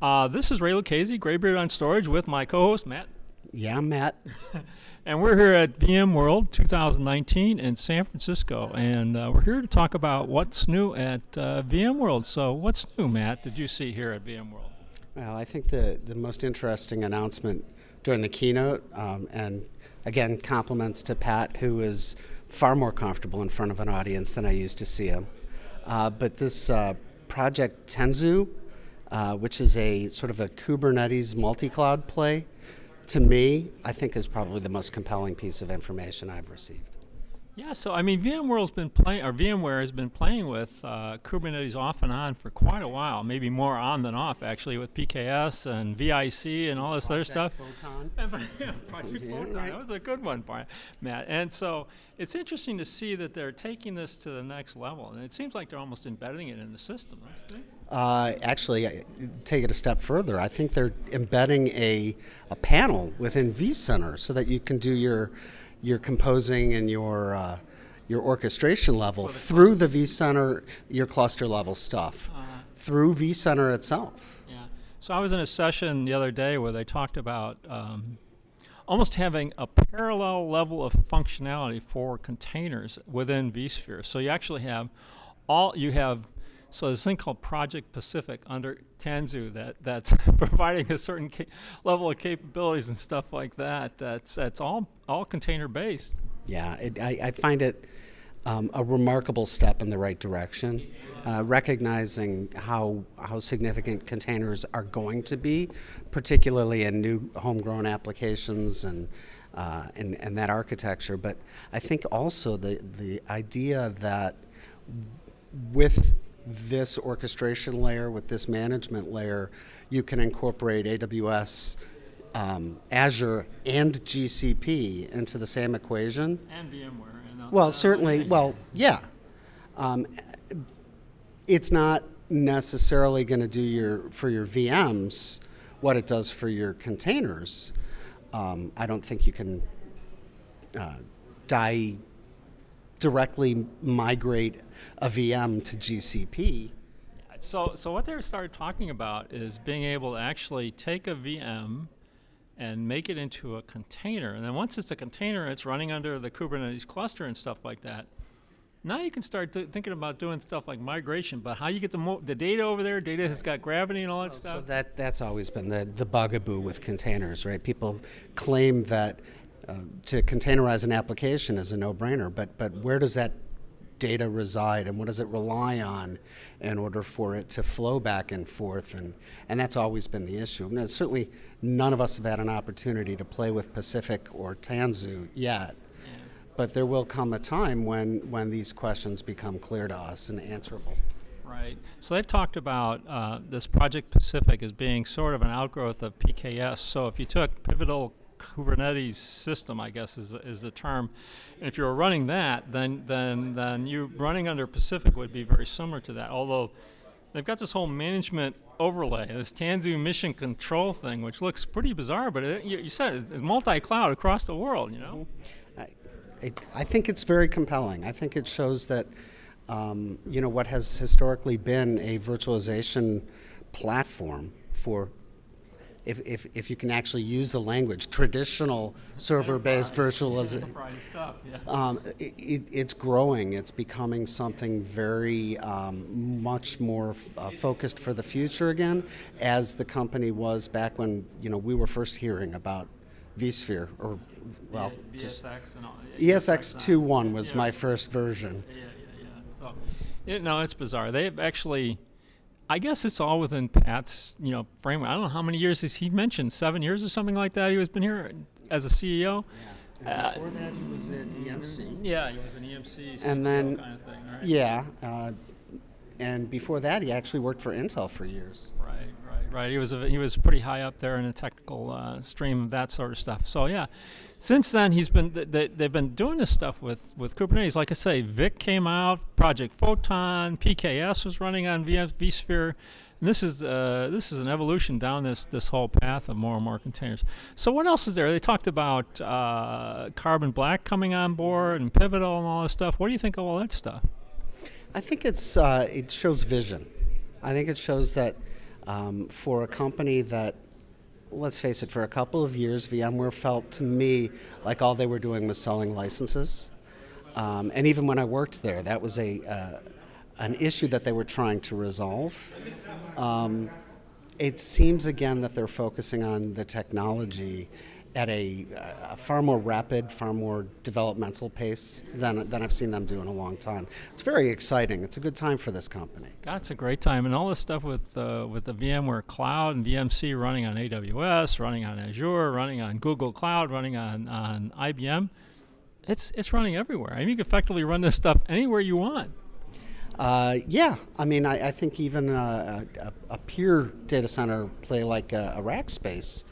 This is Ray Lucchese, Graybeard on Storage, with my co-host, Matt. Yeah, I'm Matt. And we're here at VMworld 2019 in San Francisco, and we're here to talk about what's new at VMworld. So what's new, Matt, did you see here at VMworld? Well, I think the most interesting announcement during the keynote, and again, compliments to Pat, who is far more comfortable in front of an audience than I used to see him. But this Project Tanzu, which is a sort of a Kubernetes multi-cloud play, to me, I think is probably the most compelling piece of information I've received. Yeah, so I mean, VMware has been playing with Kubernetes off and on for quite a while, maybe more on than off, actually, with PKS and VIC and all this Project other stuff. Photon. Project Photon. That was a good one, Matt. And so it's interesting to see that they're taking this to the next level, and it seems like they're almost embedding it in the system, don't you think? Actually, take it a step further. I think they're embedding a panel within vCenter so that you can do your composing and your orchestration level through the vCenter, your cluster level stuff, through vCenter itself. Yeah. So I was in a session the other day where they talked about almost having a parallel level of functionality for containers within vSphere. So you actually have so there's a thing called Project Pacific under Tanzu that's providing a certain level of capabilities and stuff like that. That's all container based. Yeah, I find it a remarkable step in the right direction, recognizing how significant containers are going to be, particularly in new homegrown applications and that architecture. But I think also the idea that with this orchestration layer, with this management layer, you can incorporate AWS, Azure, and GCP into the same equation. And VMware. And yeah. It's not necessarily going to do for your VMs what it does for your containers. I don't think you can directly migrate a VM to GCP. So what they started talking about is being able to actually take a VM and make it into a container. And then once it's a container, it's running under the Kubernetes cluster and stuff like that. Now you can start thinking about doing stuff like migration, but how you get the data over there, data has got gravity and all that stuff. So that's always been the bugaboo with containers, right? People claim that to containerize an application is a no-brainer, but where does that data reside and what does it rely on in order for it to flow back and forth? And that's always been the issue. Now, certainly none of us have had an opportunity to play with Pacific or Tanzu yet, but there will come a time when these questions become clear to us and answerable. Right. So they've talked about this Project Pacific as being sort of an outgrowth of PKS. So if you took Pivotal Kubernetes system, I guess is the term. And if you were running that, then you running under Pacific would be very similar to that. Although they've got this whole management overlay, this Tanzu Mission Control thing, which looks pretty bizarre, but you said it's multi-cloud across the world. You know, I think it's very compelling. I think it shows that what has historically been a virtualization platform for. If you can actually use the language, traditional server-based virtualization, it's growing. It's becoming something very much more focused for the future again, as the company was back when we were first hearing about vSphere ESX 2.1 was my first version. So, no, it's bizarre. They've actually. I guess it's all within Pat's, framework. I don't know how many years he mentioned, 7 years or something like that. He has been here as a CEO. Yeah. And before that, he was at EMC. Yeah, he was an EMC and then, kind of thing, right? Yeah. And before that, he actually worked for Intel for years. Right. He was pretty high up there in the technical stream of that sort of stuff. So yeah, since then he's been they've been doing this stuff with Kubernetes. Like I say, VIC came out, Project Photon, PKS was running on vSphere, and this is an evolution down this whole path of more and more containers. So what else is there? They talked about Carbon Black coming on board and Pivotal and all this stuff. What do you think of all that stuff? I think it shows vision. I think it shows that. For a company that, let's face it, for a couple of years, VMware felt to me like all they were doing was selling licenses. And even when I worked there, that was an issue that they were trying to resolve. It seems again that they're focusing on the technology at a far more rapid, far more developmental pace than I've seen them do in a long time. It's very exciting. It's a good time for this company. That's a great time. And all this stuff with the VMware Cloud and VMC running on AWS, running on Azure, running on Google Cloud, running on IBM, it's running everywhere. I mean, you can effectively run this stuff anywhere you want. Yeah, I mean, I think even a pure data center play like a Rackspace,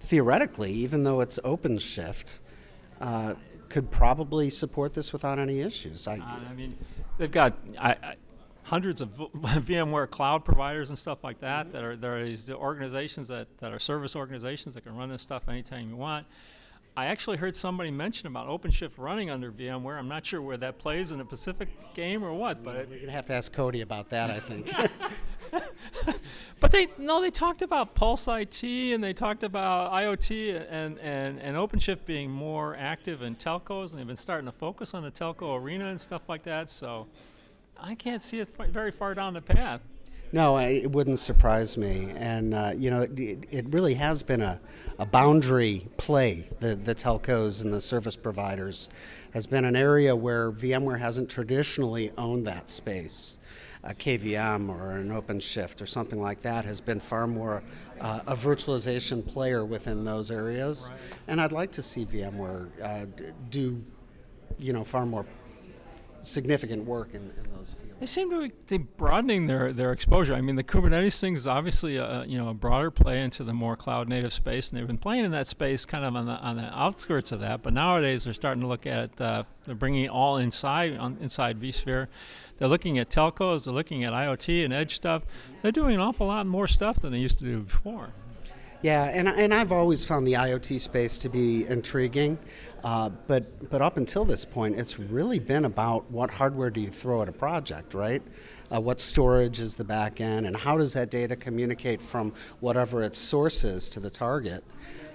theoretically, even though it's OpenShift, could probably support this without any issues. I mean, they've got hundreds of VMware cloud providers and stuff like that. Mm-hmm. There are these organizations that are service organizations that can run this stuff anytime you want. I actually heard somebody mention about OpenShift running under VMware. I'm not sure where that plays in the Pacific game or what, but you're gonna have to ask Cody about that, I think. But they talked about Pulse IT and they talked about IoT and OpenShift being more active in telcos, and they've been starting to focus on the telco arena and stuff like that. So I can't see it very far down the path. No, it wouldn't surprise me. And, it really has been a boundary play. The telcos and the service providers has been an area where VMware hasn't traditionally owned that space. A KVM or an OpenShift or something like that has been far more a virtualization player within those areas. Right. And I'd like to see VMware do, far more significant work in those fields. They seem to be broadening their exposure. I mean, the Kubernetes thing is obviously a broader play into the more cloud native space, and they've been playing in that space kind of on the outskirts of that. But nowadays, they're starting to look at they're bringing it all inside vSphere. They're looking at telcos. They're looking at IoT and edge stuff. They're doing an awful lot more stuff than they used to do before. Yeah, and I've always found the IoT space to be intriguing, but up until this point, it's really been about what hardware do you throw at a project, right? What storage is the back end, and how does that data communicate from whatever its source is to the target?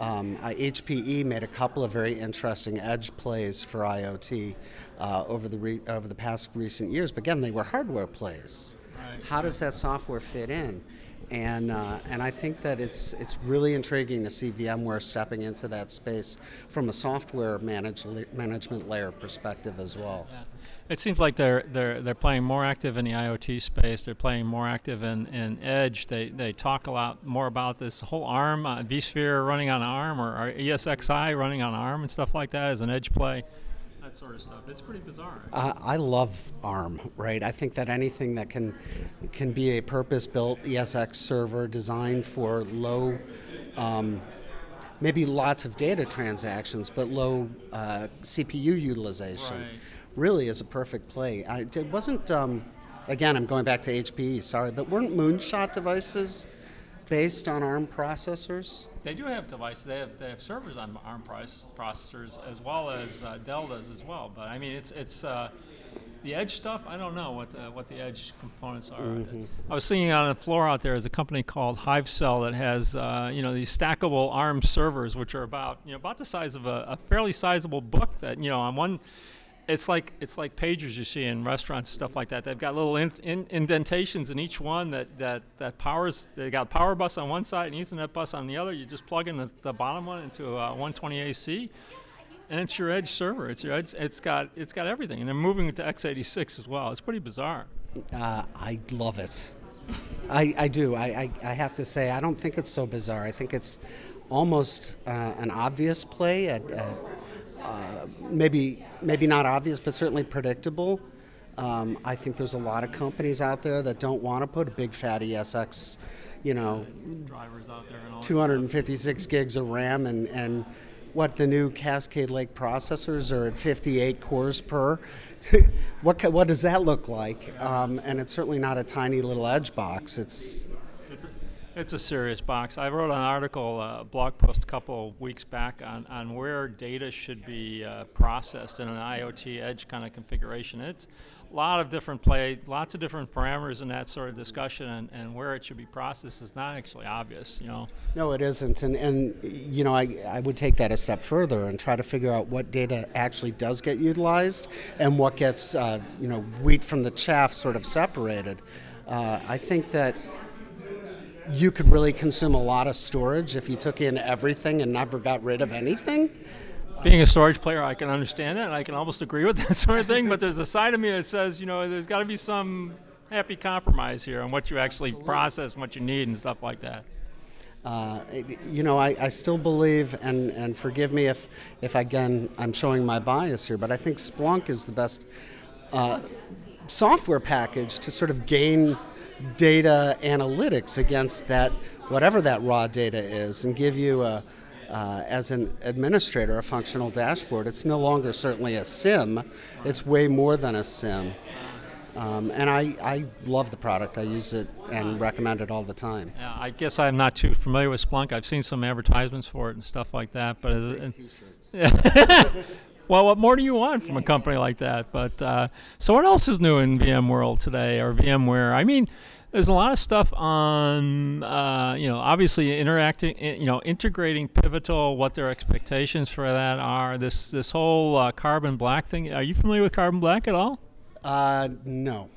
HPE made a couple of very interesting edge plays for IoT over the past recent years, but again, they were hardware plays. Right. How does that software fit in? And I think that it's really intriguing to see VMware stepping into that space from a software management layer perspective as well. Yeah. It seems like they're playing more active in the IoT space. They're playing more active in edge. They talk a lot more about this whole ARM, vSphere running on ARM or ESXi running on ARM and stuff like that as an edge play. That sort of stuff. It's pretty bizarre. I love ARM, right? I think that anything that can be a purpose-built ESX server designed for low, maybe lots of data transactions, but low CPU utilization, right, really is a perfect play. It wasn't, again, I'm going back to HPE, sorry, but weren't Moonshot devices based on ARM processors? They do have devices. They have servers on ARM processors as well as Dell does as well. But I mean, it's the edge stuff. I don't know what the edge components are. Mm-hmm. I was thinking on the floor out there is a company called HiveCell that has these stackable ARM servers, which are about the size of a fairly sizable book. That on one. It's like pagers you see in restaurants and stuff like that. They've got little indentations in each one that powers. They got power bus on one side and Ethernet bus on the other. You just plug in the bottom one into 120 AC, and it's your edge server. It's your edge. It's got everything, and they're moving it to x86 as well. It's pretty bizarre. I love it. I do. I have to say I don't think it's so bizarre. I think it's almost an obvious play at maybe not obvious, but certainly predictable. I think there's a lot of companies out there that don't want to put a big fat ESX, drivers out there and all 256 gigs of RAM and what the new Cascade Lake processors are at 58 cores per. What does that look like? And it's certainly not a tiny little edge box. It's It's a serious box. I wrote an article, a blog post a couple of weeks back on where data should be processed in an IoT edge kind of configuration. It's a lot of different play, lots of different parameters in that sort of discussion, and where it should be processed is not actually obvious, you know. No, it isn't, and you know, I would take that a step further and try to figure out what data actually does get utilized and what gets, you know, wheat from the chaff sort of separated. I think that you could really consume a lot of storage if you took in everything and never got rid of anything. Being a storage player, I can understand that, and I can almost agree with that sort of thing, but there's a side of me that says, you know, there's got to be some happy compromise here on what you actually process and what you need and stuff like that. You know, I still believe, and forgive me if again I'm showing my bias here, but I think Splunk is the best software package to sort of gain data analytics against that, whatever that raw data is, and give you a, as an administrator, a functional dashboard. It's no longer certainly a SIM, it's way more than a SIM. And I love the product. I use it and recommend it all the time. Yeah, I guess I'm not too familiar with Splunk. I've seen some advertisements for it and stuff like that. But T-shirts. Yeah. Well, what more do you want from a company like that? But so what else is new in VMworld today, or VMware? I mean, there's a lot of stuff on, you know, obviously interacting, you know, integrating Pivotal, what their expectations for that are. This whole Carbon Black thing. Are you familiar with Carbon Black at all? No.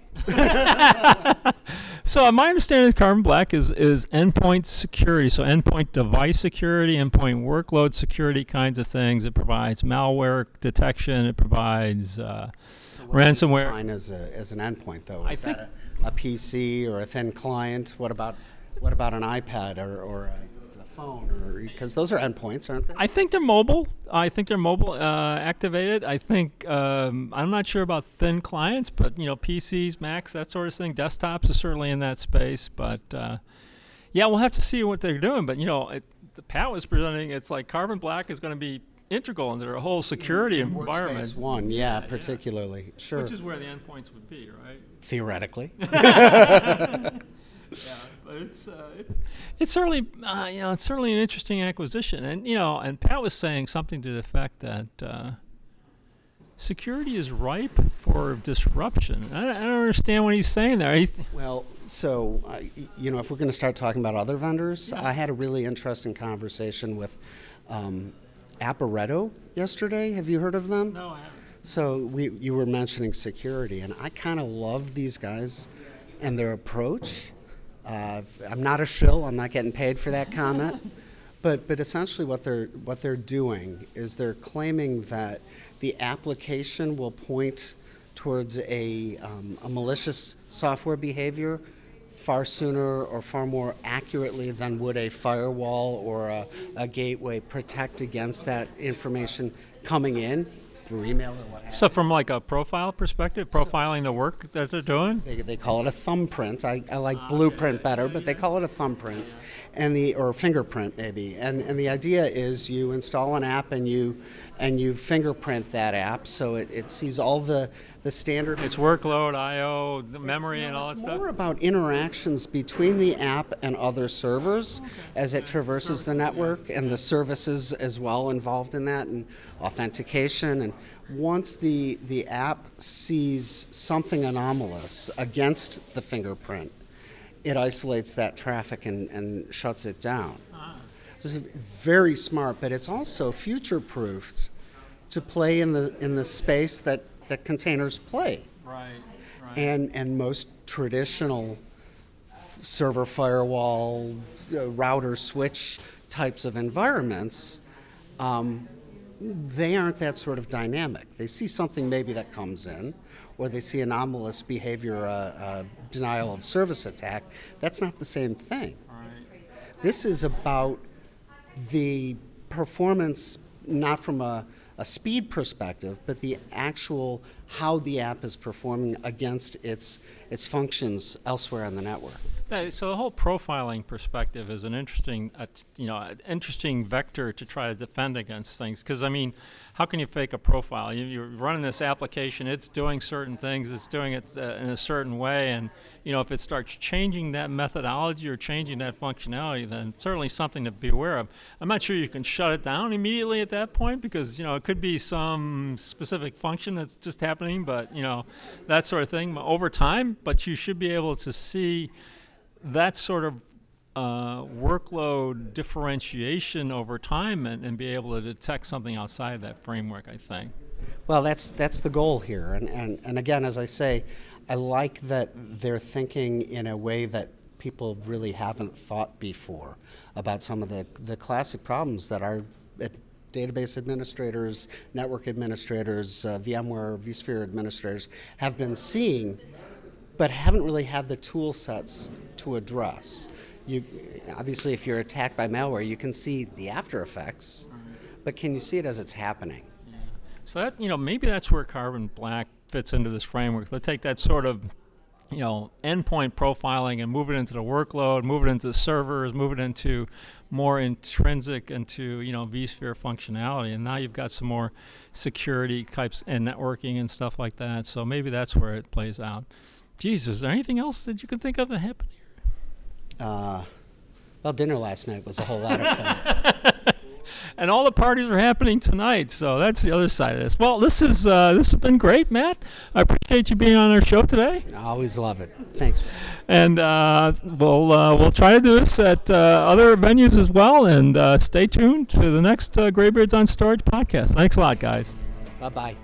So my understanding of Carbon Black is endpoint security, so endpoint device security, endpoint workload security kinds of things. It provides malware detection. It provides ransomware. What do you define as an endpoint, though? Is that a PC or a thin client? What about an iPad or a phone? Because those are endpoints, aren't they? I think they're mobile. Activated. I think I'm not sure about thin clients, but you know, PCs, Macs, that sort of thing. Desktops are certainly in that space, but yeah, we'll have to see what they're doing. But you know, Pat was presenting. It's like Carbon Black is going to be integral into their whole security environment. Workspace one, yeah, particularly, yeah. Sure. Which is where the endpoints would be, right? Theoretically. Yeah, but it's certainly you know, it's certainly an interesting acquisition, and you know, and Pat was saying something to the effect that security is ripe for disruption. I don't understand what he's saying there. Well, so you know, if we're going to start talking about other vendors, yeah. I had a really interesting conversation with Apparetto yesterday. Have you heard of them? No, I haven't. So you were mentioning security, and I kind of love these guys and their approach. I'm not a shill. I'm not getting paid for that comment, but essentially what they're doing is they're claiming that the application will point towards a malicious software behavior far sooner or far more accurately than would a firewall or a gateway protect against that information coming in through email or what have you. So from like a profile perspective, profiling the work that they're doing? They call it a thumbprint. I like blueprint better, but they call it a thumbprint, and or fingerprint maybe. And the idea is you install an app and you fingerprint that app, so it sees all the standard. It's workload, I/O, memory, and all that stuff. It's more about interactions between the app and other servers as it traverses the network, and the services as well involved in that, and authentication. And once the app sees something anomalous against the fingerprint, it isolates that traffic and shuts it down. This is very smart, but it's also future-proofed to play in the space that containers play. Right. And most traditional server firewall, router switch types of environments, they aren't that sort of dynamic. They see something maybe that comes in, or they see anomalous behavior, a denial of service attack. That's not the same thing. Right. This is about the performance, not from a speed perspective, but the actual how the app is performing against its functions elsewhere on the network. So the whole profiling perspective is an interesting, interesting vector to try to defend against things. Because I mean, how can you fake a profile? You're running this application; it's doing certain things, it's doing it in a certain way, and if it starts changing that methodology or changing that functionality, then certainly something to be aware of. I'm not sure you can shut it down immediately at that point because it could be some specific function that's just happening, but that sort of thing over time. But you should be able to see that sort of workload differentiation over time and be able to detect something outside of that framework, I think. Well, that's the goal here. And again, as I say, I like that they're thinking in a way that people really haven't thought before about some of the classic problems that our database administrators, network administrators, VMware, vSphere administrators have been seeing, but haven't really had the tool sets to address. Obviously, if you're attacked by malware, you can see the after effects, but can you see it as it's happening? Yeah. So that, maybe that's where Carbon Black fits into this framework. They'll take that sort of, endpoint profiling and move it into the workload, move it into the servers, move it into more intrinsic into, vSphere functionality. And now you've got some more security types and networking and stuff like that. So maybe that's where it plays out. Geez, is there anything else that you can think of that happened here? Well, dinner last night was a whole lot of fun. And all the parties are happening tonight, so that's the other side of this. Well, this has been great, Matt. I appreciate you being on our show today. I always love it. Thanks. And we'll try to do this at other venues as well, and stay tuned to the next Graybeards on Storage podcast. Thanks a lot, guys. Bye-bye.